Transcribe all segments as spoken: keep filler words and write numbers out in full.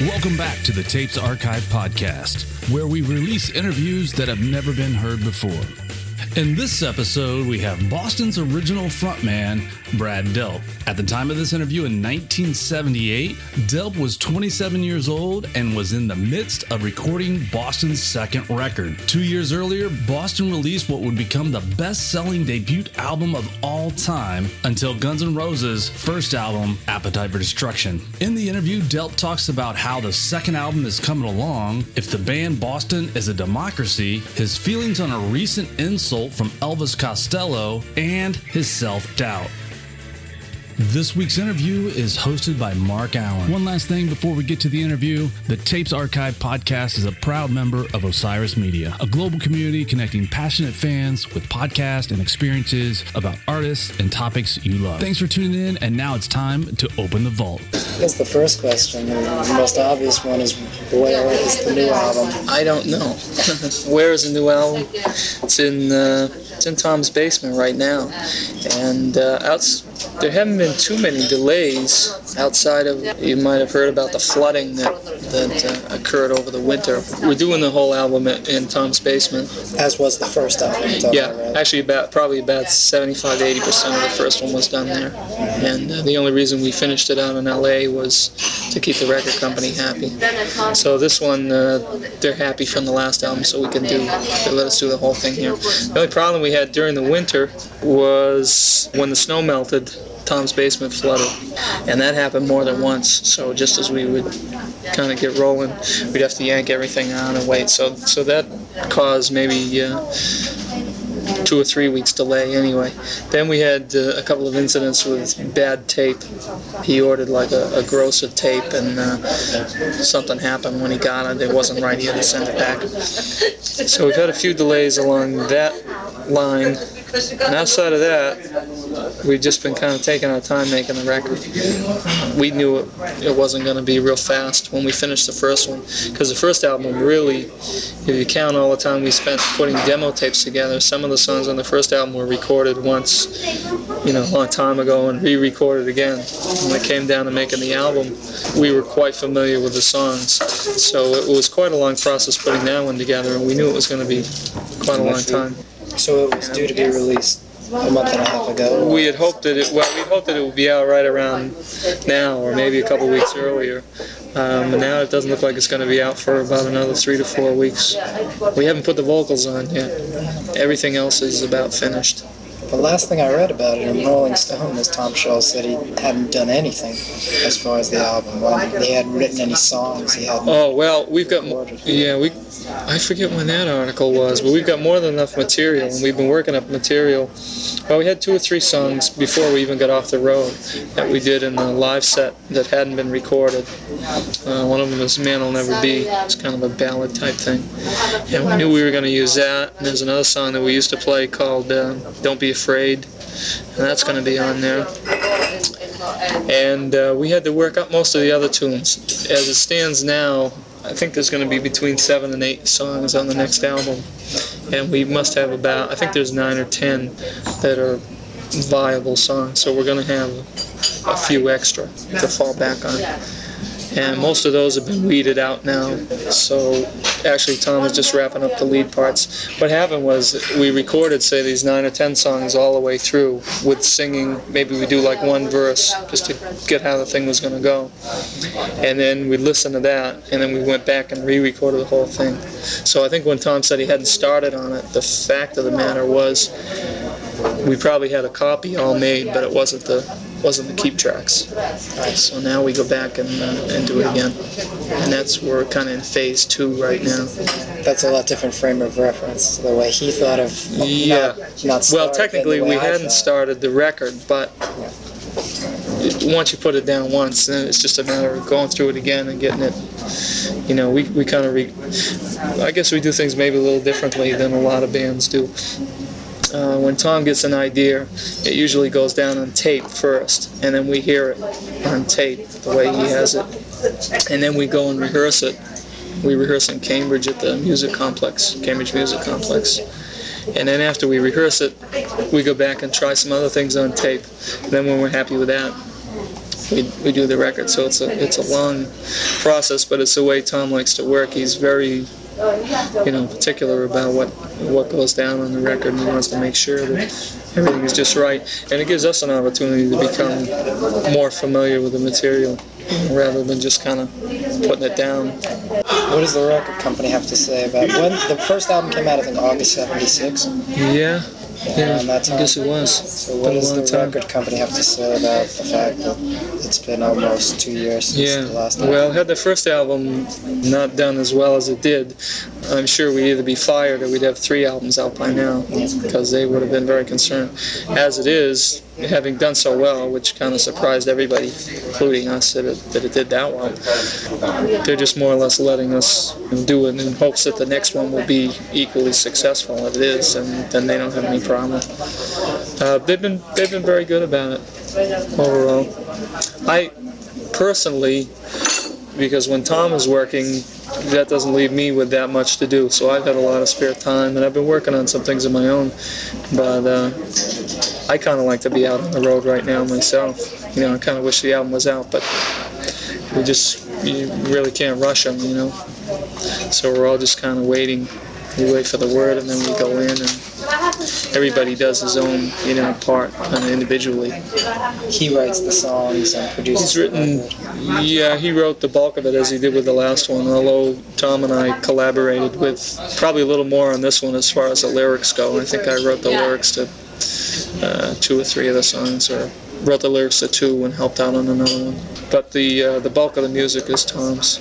Welcome back to the Tapes Archive podcast, where we release interviews that have never been heard before. In this episode, we have Boston's original frontman, Brad Delp. At the time of this interview in nineteen seventy-eight, Delp was twenty-seven years old and was in the midst of recording Boston's second record. Two years earlier, Boston released what would become the best-selling debut album of all time until Guns N' Roses' first album, Appetite for Destruction. In the interview, Delp talks about how the second album is coming along, if the band Boston is a democracy, his feelings on a recent insult from Elvis Costello, and his self-doubt. This week's interview is hosted by Mark Allen. One last thing before we get to the interview, the Tapes Archive podcast is a proud member of Osiris Media, a global community connecting passionate fans with podcasts and experiences about artists and topics you love. Thanks for tuning in, and now it's time to open the vault. I guess the first question, the most obvious one, is where is the new album? I don't know. Where is the new album? It's in, uh, it's in Tom's basement right now, and uh, outside. There haven't been too many delays outside of, you might have heard about the flooding that, that uh, occurred over the winter. We're doing the whole album in, in Tom's basement. As was the first album. Yeah, right? Actually about probably about seventy-five to eighty percent of the first one was done there. And uh, the only reason we finished it out in L A was to keep the record company happy. So this one, uh, they're happy from the last album, so we can do, they let us do the whole thing here. The only problem we had during the winter was when the snow melted, Tom's basement flooded, and that happened more than once. So just as we would kind of get rolling, we'd have to yank everything out and wait. So so that caused maybe uh, two or three weeks delay anyway. Then we had uh, a couple of incidents with bad tape. He ordered like a, a gross of tape, and uh, something happened when he got it. It wasn't right. He had to send it back. So we've had a few delays along that line. And outside of that, we've just been kind of taking our time making the record. We knew it, it wasn't going to be real fast when we finished the first one, because the first album really, if you count all the time we spent putting demo tapes together, some of the songs on the first album were recorded once, you know, a long time ago and re-recorded again. When it came down to making the album, we were quite familiar with the songs. So it was quite a long process putting that one together, and we knew it was going to be quite a long time. So it was due to be released a month and a half ago. We had hoped that it, well, we hoped that it would be out right around now, or maybe a couple weeks earlier. Um, and now it doesn't look like it's going to be out for about another three to four weeks. We haven't put the vocals on yet. Everything else is about finished. The last thing I read about it in Rolling Stone was Tom Scholz said he hadn't done anything as far as the album. Well, he hadn't written any songs. He hadn't. Oh well, we've got recorded. yeah we. I forget when that article was, but we've got more than enough material, and we've been working up material. Well, we had two or three songs before we even got off the road that we did in the live set that hadn't been recorded. Uh, one of them was "Man'll Never Be." It's kind of a ballad type thing, and we knew we were going to use that. And there's another song that we used to play called uh, "Don't Be a Afraid," and that's going to be on there. And uh, we had to work up most of the other tunes. As it stands now, I think there's going to be between seven and eight songs on the next album, and we must have about, I think there's nine or ten that are viable songs, so we're going to have a few extra to fall back on. And most of those have been weeded out now, so actually Tom is just wrapping up the lead parts. What happened was we recorded, say, these nine or ten songs all the way through with singing. Maybe we do like one verse just to get how the thing was going to go. And then we listened to that, and then we went back and re-recorded the whole thing. So I think when Tom said he hadn't started on it, the fact of the matter was we probably had a copy all made, but it wasn't the wasn't the keep tracks. Right, so now we go back and, uh, and do it again. And that's where we're kind of in phase two right now. That's a lot different frame of reference, the way he thought of well, yeah. not, not started. Well, technically we I hadn't thought. started the record, but yeah. once you put it down once, then it's just a matter of going through it again and getting it. You know, we, we kind of, re- I guess we do things maybe a little differently than a lot of bands do. Uh, when Tom gets an idea, it usually goes down on tape first, and then we hear it on tape the way he has it, and then we go and rehearse it. We rehearse in Cambridge at the Music Complex, Cambridge Music Complex, and then after we rehearse it, we go back and try some other things on tape. And then when we're happy with that, we we do the record. So it's a it's a long process, but it's the way Tom likes to work. He's very, you know, particular about what what goes down on the record, and wants to make sure that everything is just right. And it gives us an opportunity to become more familiar with the material, rather than just kind of putting it down. What does the record company have to say about when the first album came out? I think August seventy-six. Yeah, yeah, um, that's I guess it was. So what does the time. record company have to say about the fact that it's been almost two years since yeah. the last album? Well, had the first album not done as well as it did, I'm sure we'd either be fired or we'd have three albums out by now, because they would have been very concerned. As it is, having done so well, which kind of surprised everybody, including us, that it, that it did that well, they're just more or less letting us do it in hopes that the next one will be equally successful. If it is, and then they don't have any problem. Uh, they've been they've been very good about it overall. I personally, because when Tom is working, that doesn't leave me with that much to do. So I've had a lot of spare time, and I've been working on some things of my own. But uh, I kind of like to be out on the road right now myself. You know, I kind of wish the album was out, but we just you really can't rush them, you know. So we're all just kind of waiting. We wait for the word, and then we go in, and everybody does his own, you know, part kind of individually. He writes the songs and produces. He's written, yeah, he wrote the bulk of it, as he did with the last one. Although Tom and I collaborated with probably a little more on this one as far as the lyrics go. I think I wrote the lyrics to uh, two or three of the songs, or wrote the lyrics to two and helped out on another one. But the uh, the bulk of the music is Tom's.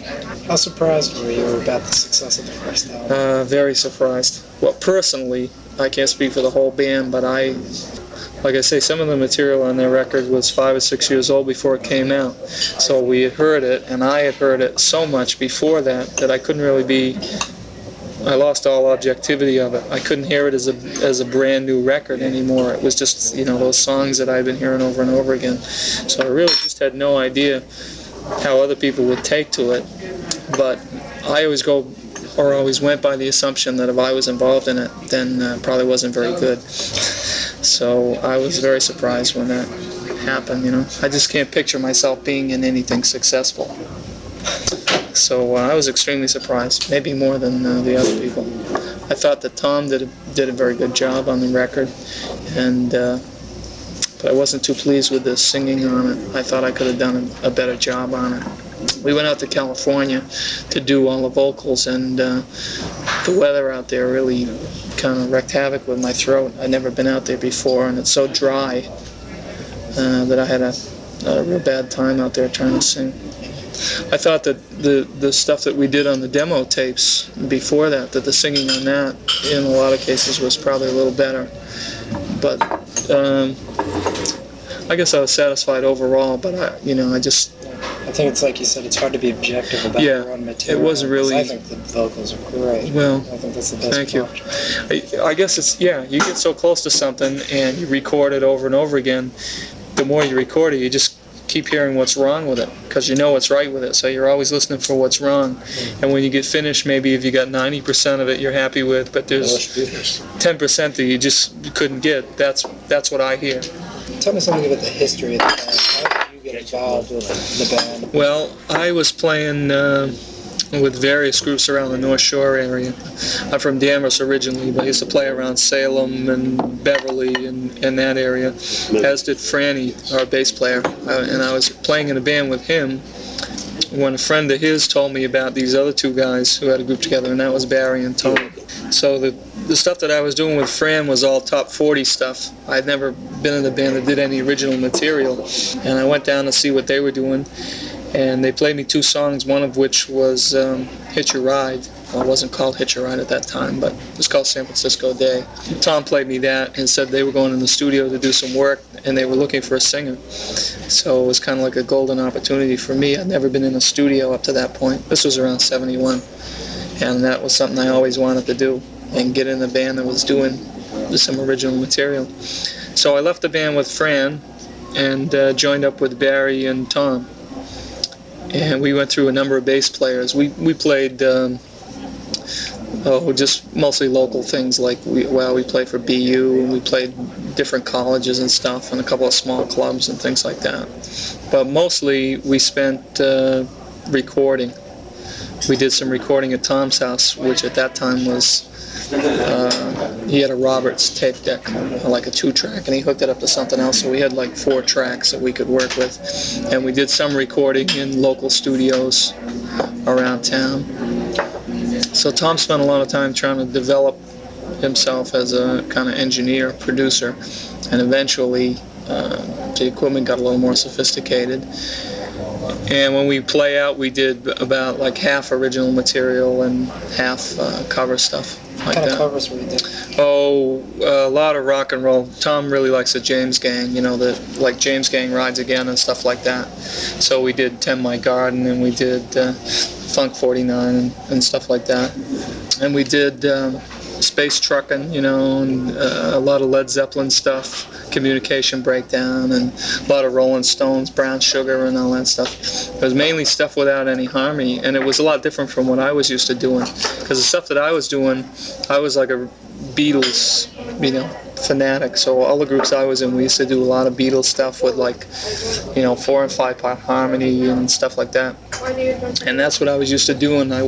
How surprised were you about the success of the first album? Uh, very surprised. Well, personally, I can't speak for the whole band, but I, like I say, some of the material on their record was five or six years old before it came out. So we had heard it, and I had heard it so much before that, that I couldn't really be, I lost all objectivity of it. I couldn't hear it as a as a brand new record anymore. It was just, you know, those songs that I'd been hearing over and over again. So I really just had no idea how other people would take to it. But I always go, or always went by the assumption that if I was involved in it, then uh, probably wasn't very good. So I was very surprised when that happened, you know. I just can't picture myself being in anything successful. So uh, I was extremely surprised, maybe more than uh, the other people. I thought that Tom did a, did a very good job on the record, and uh, but I wasn't too pleased with the singing on it. I thought I could have done a, a better job on it. We went out to California to do all the vocals, and uh, the weather out there really kind of wreaked havoc with my throat. I'd never been out there before, and it's so dry uh, that I had a, a real bad time out there trying to sing. I thought that the, the stuff that we did on the demo tapes before that, that the singing on that, in a lot of cases, was probably a little better. But um, I guess I was satisfied overall. But I, you know, I just I think it's like you said, it's hard to be objective about yeah, your own material. It wasn't really. I think the vocals are great. Well, I think that's the best. Thank part. you. I, I guess it's yeah. You get so close to something and you record it over and over again. The more you record it, you just keep hearing what's wrong with it, because you know what's right with it, so you're always listening for what's wrong. And when you get finished, maybe if you got ninety percent of it you're happy with, but there's ten percent that you just couldn't get. That's that's what I hear. Tell me something about the history of the band. How did you get involved with the band? Well, I was playing uh, with various groups around the North Shore area. I'm from Danvers originally, but I used to play around Salem and Beverly and, and that area, as did Franny, our bass player. Uh, and I was playing in a band with him when a friend of his told me about these other two guys who had a group together, and that was Barry and Tom. So the, the stuff that I was doing with Fran was all top forty stuff. I'd never been in a band that did any original material, and I went down to see what they were doing. And they played me two songs, one of which was um, Hitch a Ride. Well, it wasn't called Hitch a Ride at that time, but it was called San Francisco Day. Tom played me that and said they were going in the studio to do some work, and they were looking for a singer. So it was kind of like a golden opportunity for me. I'd never been in a studio up to that point. This was around seventy-one, and that was something I always wanted to do, and get in a band that was doing some original material. So I left the band with Fran and uh, joined up with Barry and Tom. And we went through a number of bass players. We we played um, Oh, just mostly local things like, we, well, we played for B U and we played different colleges and stuff and a couple of small clubs and things like that. But mostly we spent uh, recording. We did some recording at Tom's house, which at that time was, uh, he had a Roberts tape deck, like a two-track, and he hooked it up to something else. So we had like four tracks that we could work with. And we did some recording in local studios around town. So Tom spent a lot of time trying to develop himself as a kind of engineer, producer, and eventually uh, the equipment got a little more sophisticated. And when we play out, we did about like half original material and half uh, cover stuff like that. What kind of covers were you doing? Oh, a lot of rock and roll. Tom really likes the James Gang, you know, the like James Gang Rides Again and stuff like that. So we did Tend My Garden and we did uh, Funk forty-nine and, and stuff like that. And we did um, Space Truckin', you know, and uh, a lot of Led Zeppelin stuff, Communication Breakdown, and a lot of Rolling Stones, Brown Sugar, and all that stuff. It was mainly stuff without any harmony, and it was a lot different from what I was used to doing. Because the stuff that I was doing, I was like a Beatles, you know, fanatic. So all the groups I was in, we used to do a lot of Beatles stuff with like, you know, four and five part harmony and stuff like that. And that's what I was used to doing. I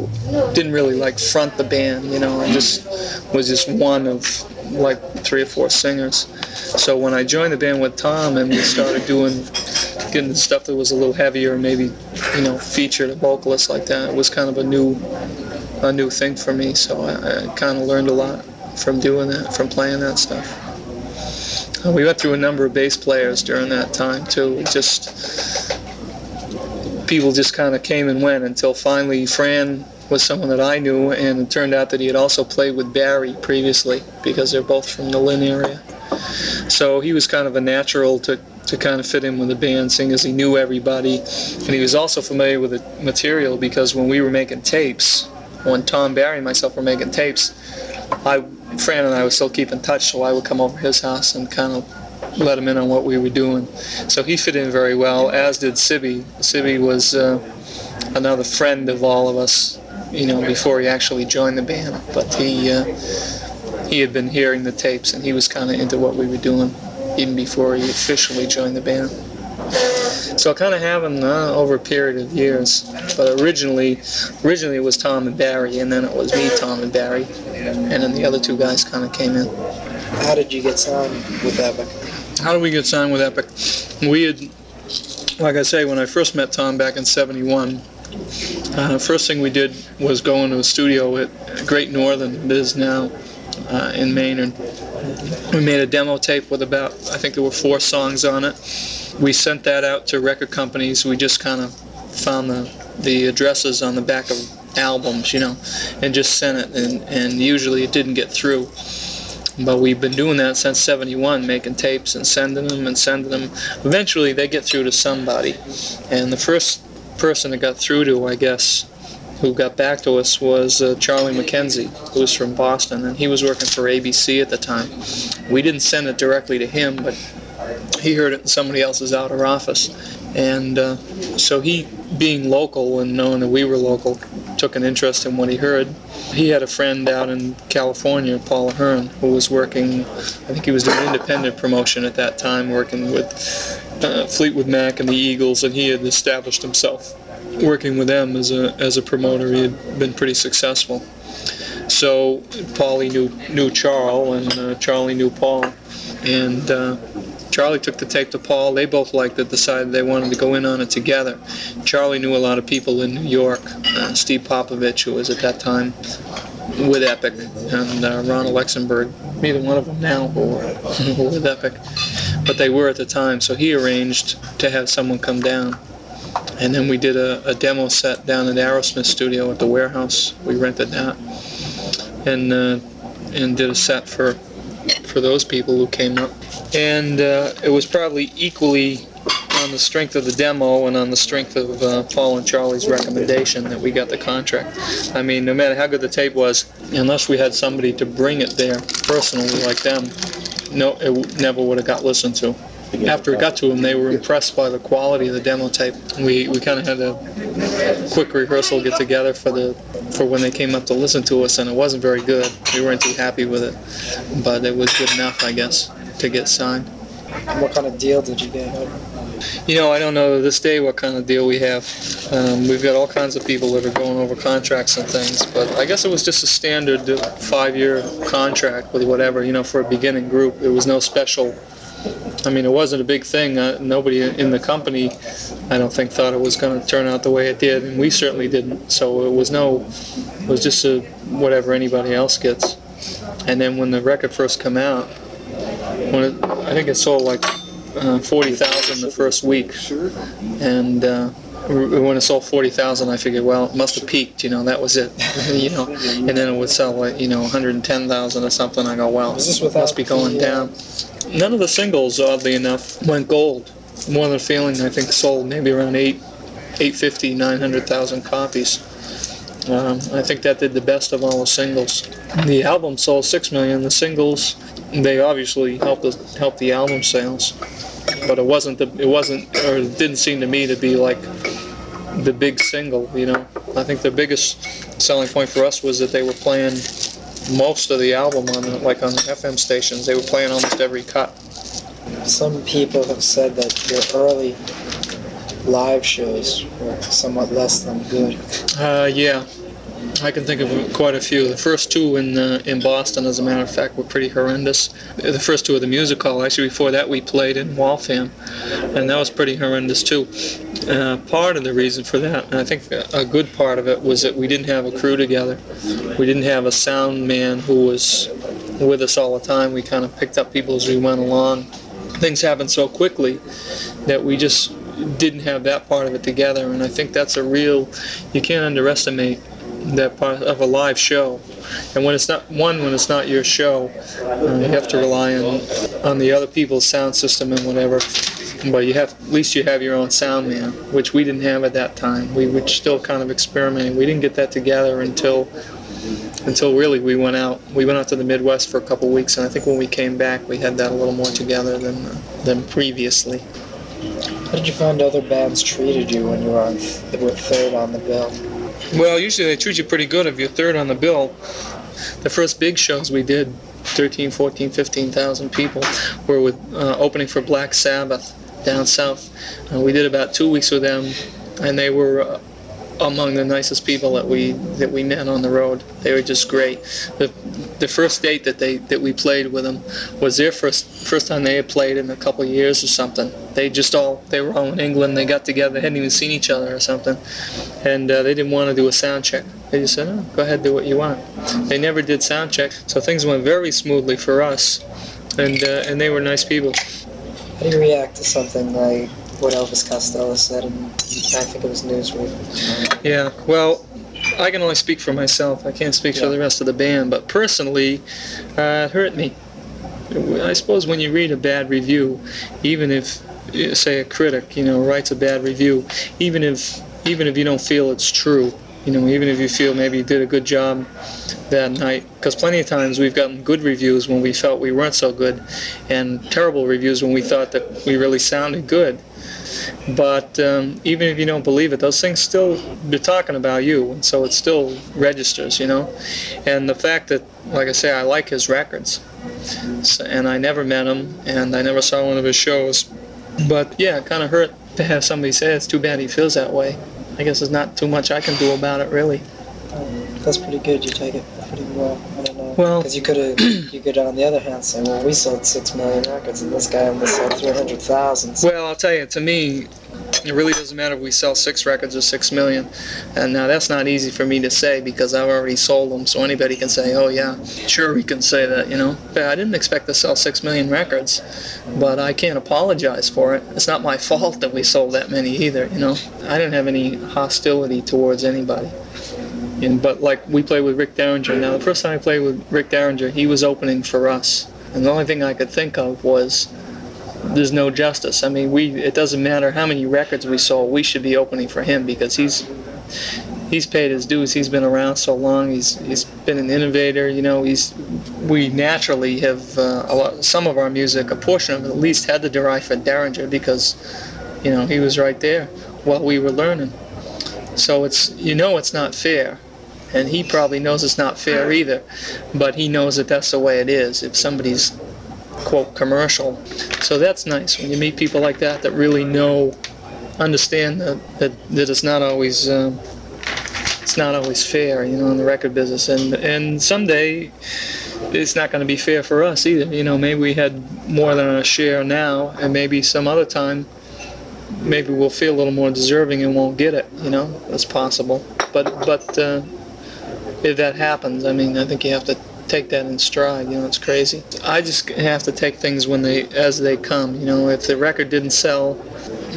didn't really like front the band, you know. I just was just one of like three or four singers. So when I joined the band with Tom and we started doing, getting stuff that was a little heavier, maybe, you know, featured a vocalist like that, it was kind of a new, a new thing for me. So I, I kind of learned a lot from doing that, from playing that stuff. Uh, we went through a number of bass players during that time too. Just people just kind of came and went until finally Fran was someone that I knew, and it turned out that he had also played with Barry previously because they're both from the Lynn area. So he was kind of a natural to, to kind of fit in with the band, seeing as he knew everybody, and he was also familiar with the material because when we were making tapes, when Tom, Barry, and myself were making tapes, I, Fran and I would still keep in touch, so I would come over to his house and kind of let him in on what we were doing. So he fit in very well, as did Sibby. Sibby was uh, another friend of all of us, you know, before he actually joined the band. But he uh, he had been hearing the tapes, and he was kind of into what we were doing even before he officially joined the band. So kind of having uh, over a period of years, but originally, originally it was Tom and Barry, and then it was me, Tom and Barry, and then the other two guys kind of came in. How did you get signed with Epic? How did we get signed with Epic? We had, like I say, when I first met Tom back in seventy-one, uh, first thing we did was go into a studio at Great Northern, that is now uh, in Maynard. We made a demo tape with about, I think there were four songs on it. We sent that out to record companies. We just kind of found the, the addresses on the back of albums, you know, and just sent it, and, and usually it didn't get through. But we've been doing that since seventy-one, making tapes and sending them and sending them. Eventually they get through to somebody. And the first person that got through to, I guess, who got back to us was uh, Charlie McKenzie, who was from Boston, and he was working for A B C at the time. We didn't send it directly to him, but he heard it in somebody else's outer office. And uh, so he, being local and knowing that we were local, took an interest in what he heard. He had a friend out in California, Paul Ahearn, who was working, I think he was doing independent promotion at that time, working with uh, Fleetwood Mac and the Eagles, and he had established himself working with them as a as a promoter. He had been pretty successful. So Paulie knew knew Charlie, and uh, Charlie knew Paul, and uh, Charlie took the tape to Paul. They both liked it, decided they wanted to go in on it together. Charlie knew a lot of people in New York, uh, Steve Popovich, who was at that time with Epic, and uh, Ronald Luxenberg, neither one of them now were with Epic, but they were at the time. So he arranged to have someone come down. And then we did a, a demo set down at Aerosmith Studio at the warehouse. We rented that and uh, and did a set for for those people who came up. And uh, it was probably equally on the strength of the demo and on the strength of uh, Paul and Charlie's recommendation that we got the contract. I mean, no matter how good the tape was, unless we had somebody to bring it there personally like them, no, it never would have got listened to. after it got to them, they were impressed by the quality of the demo tape. We we kind of had a quick rehearsal get together for the for when they came up to listen to us, and it wasn't very good. We weren't too happy with it, but it was good enough, I guess, to get signed. What kind of deal did you get? You know, I don't know to this day what kind of deal we have. Um, we've got all kinds of people that are going over contracts and things, but I guess it was just a standard five-year contract with whatever, you know, for a beginning group. There was no special, I mean, it wasn't a big thing. Uh, nobody in the company, I don't think, thought it was going to turn out the way it did, and we certainly didn't. So it was no, it was just a, whatever anybody else gets. And then when the record first came out, when it, I think it sold like Uh, forty thousand the first week, and uh, when it sold forty thousand, I figured, well, it must have peaked, you know, that was it, you know, and then it would sell like, you know, one hundred ten thousand or something. I go, well, it must be going down. None of the singles, oddly enough, went gold. More Than a Feeling, I think, sold maybe around eight, eight fifty, nine hundred thousand copies. Um, I think that did the best of all the singles. The album sold six million. The singles, they obviously helped the, helped the album sales, but it wasn't the it wasn't or it didn't seem to me to be like the big single. You know, I think the biggest selling point for us was that they were playing most of the album on the, like on the F M stations. They were playing almost every cut. Some people have said that your early live shows were somewhat less than good. Uh, yeah, I can think of quite a few. The first two in uh, in Boston, as a matter of fact, were pretty horrendous. The first two of the Music Hall. Actually, before that, we played in Waltham, and that was pretty horrendous too. Uh, part of the reason for that, and I think a good part of it, was that we didn't have a crew together. We didn't have a sound man who was with us all the time. We kind of picked up people as we went along. Things happened so quickly that we just didn't have that part of it together, and I think that's a real, you can't underestimate that part of a live show. And when it's not one, when it's not your show, uh, you have to rely on on the other people's sound system and whatever. But you have, at least you have your own sound man, which we didn't have at that time. We were still kind of experimenting. We didn't get that together until until really we went out. We went out to the Midwest for a couple weeks, and I think when we came back, we had that a little more together than uh, than previously. How did you find other bands treated you when you were, on th- were third on the bill? Well, usually they treat you pretty good if you're third on the bill. The first big shows we did, thirteen, fourteen, fifteen thousand people, were with uh, opening for Black Sabbath down south. Uh, we did about two weeks with them, and they were uh, among the nicest people that we that we met on the road. They were just great. The the first date that they that we played with them was their first first time they had played in a couple of years or something. They just all they were all in England. They got together. They hadn't even seen each other or something, and uh, they didn't want to do a sound check. They just said, "Oh, go ahead, do what you want." They never did sound check, so things went very smoothly for us, and uh, and they were nice people. How do you react to something like what Elvis Costello said, and I think it was Newsweek? Yeah, well, I can only speak for myself. I can't speak yeah. for the rest of the band, but personally, uh, it hurt me. I suppose when you read a bad review, even if, say, a critic, you know, writes a bad review, even if, even if you don't feel it's true, you know, even if you feel maybe you did a good job that night, because plenty of times we've gotten good reviews when we felt we weren't so good, and terrible reviews when we thought that we really sounded good. But um, even if you don't believe it, those things still, they're talking about you, and so it still registers, you know. And the fact that, like I say, I like his records, so, and I never met him, and I never saw one of his shows. But yeah, it kind of hurt to have somebody say it's too bad he feels that way. I guess there's not too much I can do about it, really. Um, that's pretty good. You take it pretty well. I don't know. Well, because you could have, you could on the other hand say, well, we sold six million records, and this guy only sold three hundred thousand. So. Well, I'll tell you. To me, it really doesn't matter if we sell six records or six million. And now that's not easy for me to say because I've already sold them. So anybody can say, oh yeah, sure, we can say that. You know, I didn't expect to sell six million records, but I can't apologize for it. It's not my fault that we sold that many either. You know, I didn't have any hostility towards anybody. And, but like we played with Rick Derringer. Now the first time I played with Rick Derringer, he was opening for us, and the only thing I could think of was, there's no justice. I mean, we it doesn't matter how many records we sold, we should be opening for him because he's he's paid his dues. He's been around so long. He's he's been an innovator. You know, he's we naturally have uh, a lot, some of our music, a portion of it at least, had to derive from Derringer because, you know, he was right there while we were learning. So it's you know it's not fair, and he probably knows it's not fair either, but he knows that that's the way it is. If somebody's quote commercial, so that's nice when you meet people like that that really know, understand that that, that it's not always. Um, It's not always fair, you know, in the record business, and and someday it's not going to be fair for us either. You know, maybe we had more than our share now, and maybe some other time, maybe we'll feel a little more deserving and won't get it. You know, that's possible. But but uh, if that happens, I mean, I think you have to take that in stride. You know, it's crazy. I just have to take things when they as they come. You know, if the record didn't sell,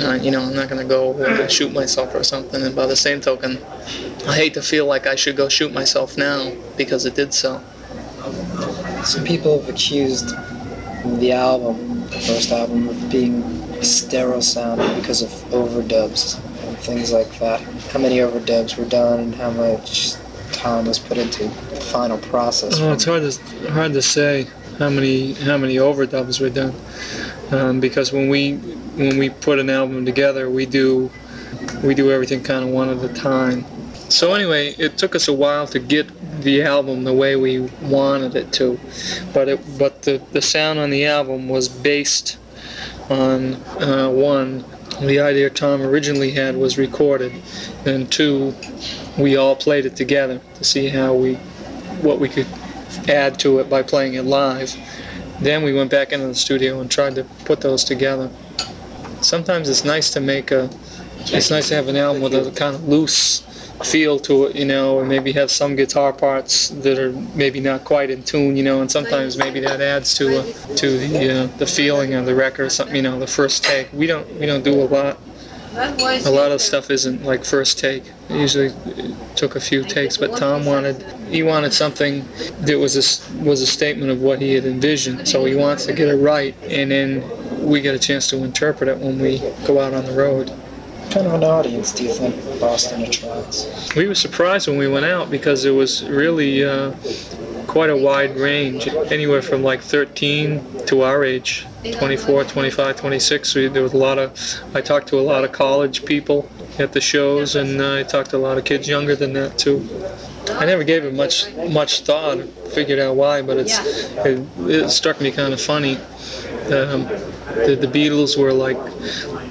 uh, you know, I'm not going to go uh, shoot myself or something. And by the same token, I hate to feel like I should go shoot myself now because it did sell. Some people have accused the album, the first album, of being sterile sounding because of overdubs and things like that. How many overdubs were done and how much time was put into the final process? Oh, it's hard to hard to say how many how many overdubs were done um, because when we when we put an album together, we do we do everything kind of one at a time. So anyway, it took us a while to get the album the way we wanted it to, but it, but the, the sound on the album was based on, uh, one, the idea Tom originally had was recorded, and two, we all played it together to see how we, what we could add to it by playing it live. Then we went back into the studio and tried to put those together. Sometimes it's nice to make a, it's nice to have an album with a kind of loose feel to it, you know, and maybe have some guitar parts that are maybe not quite in tune, you know, and sometimes maybe that adds to uh, to the uh, the feeling of the record or something, you know, the first take. We don't we don't do a lot. A lot of stuff isn't like first take. It usually took a few takes, but Tom wanted he wanted something that was a, was a statement of what he had envisioned. So he wants to get it right, and then we get a chance to interpret it when we go out on the road. What kind of an audience do you think Boston attracts? We were surprised when we went out because it was really uh, quite a wide range, anywhere from like thirteen to our age, twenty-four, twenty-five, twenty-six. We, there was a lot of, I talked to a lot of college people at the shows, and uh, I talked to a lot of kids younger than that too. I never gave it much much thought, figured out why, but it's it, it struck me kind of funny. Um, the, the Beatles were like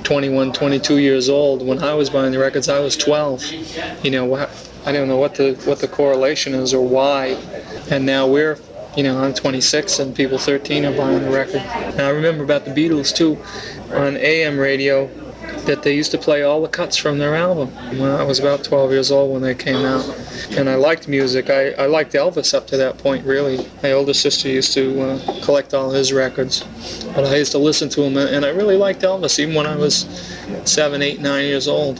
twenty-one, twenty-two years old. When I was buying the records, I was twelve. You know, I don't know what the what the correlation is or why. And now we're, you know, I'm twenty-six and people thirteen are buying the record. And I remember about the Beatles too, on A M radio, that they used to play all the cuts from their album. When I was about twelve years old when they came out. And I liked music. I, I liked Elvis up to that point, really. My older sister used to uh, collect all his records. But I used to listen to him, and I really liked Elvis, even when I was seven, eight, nine years old.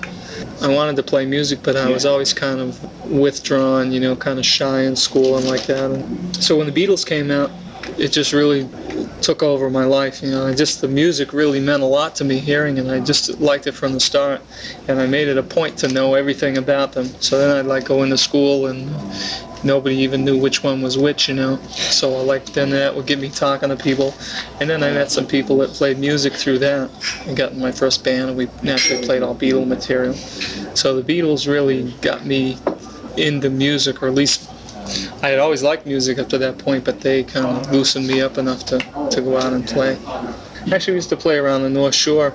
I wanted to play music, but I was always kind of withdrawn, you know, kind of shy in school and like that. And so when the Beatles came out, it just really took over my life, you know, and just the music really meant a lot to me hearing, and I just liked it from the start, and I made it a point to know everything about them. So then I'd like go into school and nobody even knew which one was which, you know, so I like then that would get me talking to people, and then I met some people that played music through that. I got in my first band and we naturally played all Beatle material. So the Beatles really got me into music, or at least I had always liked music up to that point, but they kind of loosened me up enough to, to go out and play. Actually, we used to play around the North Shore,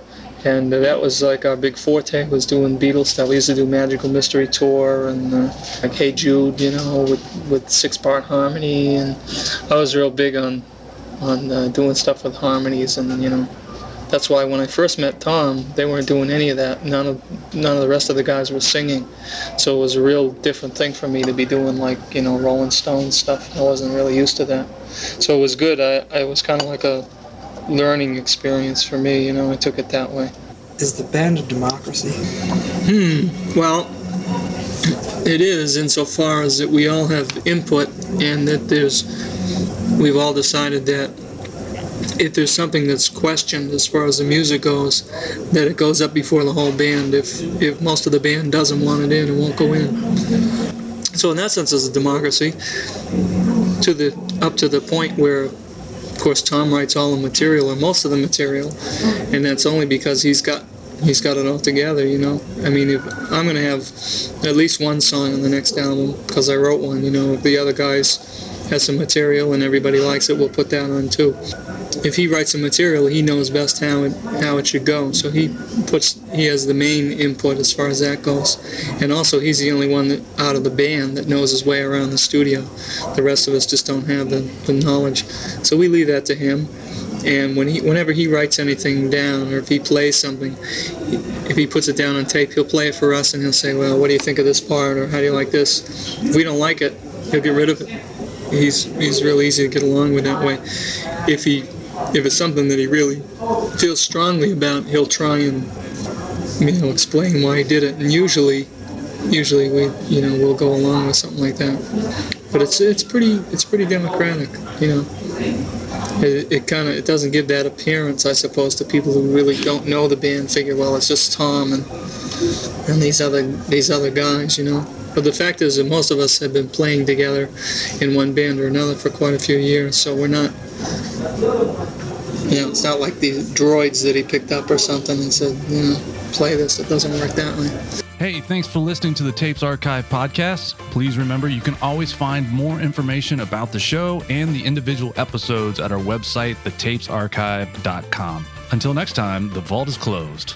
and uh, that was like our big forte, was doing Beatles stuff. We used to do Magical Mystery Tour and uh, like Hey Jude, you know, with, with six-part harmony, and I was real big on on uh, doing stuff with harmonies, and you know, that's why when I first met Tom, they weren't doing any of that. None of none of the rest of the guys were singing, so it was a real different thing for me to be doing, like, you know, Rolling Stone stuff. I wasn't really used to that, so it was good. I, I was kind of like a learning experience for me, you know. I took it that way. Is the band a democracy? Hmm. Well, it is insofar as that we all have input, and that there's we've all decided that if there's something that's questioned as far as the music goes, that it goes up before the whole band. If if most of the band doesn't want it in, it won't go in. So in that sense, it's a democracy, to the up to the point where, of course, Tom writes all the material or most of the material, and that's only because he's got he's got it all together, you know. I mean, if I'm going to have at least one song on the next album because I wrote one, you know. If the other guys has some material and everybody likes it, we'll put that on too. If he writes some material, he knows best how it how it should go. So he puts he has the main input as far as that goes, and also he's the only one that, out of the band, that knows his way around the studio. The rest of us just don't have the, the knowledge, so we leave that to him. And when he whenever he writes anything down, or if he plays something, if he puts it down on tape, he'll play it for us and he'll say, well, what do you think of this part, or how do you like this? If we don't like it, he'll get rid of it. He's he's real easy to get along with that way. If he if it's something that he really feels strongly about, he'll try and, you know, explain why he did it. And usually, usually we you know we'll go along with something like that. But it's it's pretty it's pretty democratic, you know. It, it kind of it doesn't give that appearance, I suppose, to people who really don't know the band. Figure, well, it's just Tom and and these other these other guys, you know. But the fact is that most of us have been playing together in one band or another for quite a few years, so we're not, you know, it's not like these droids that he picked up or something and said, you know, play this. It doesn't work that way. Hey, thanks for listening to the Tapes Archive podcast. Please remember you can always find more information about the show and the individual episodes at our website, the tapes archive dot com. Until next time, the vault is closed.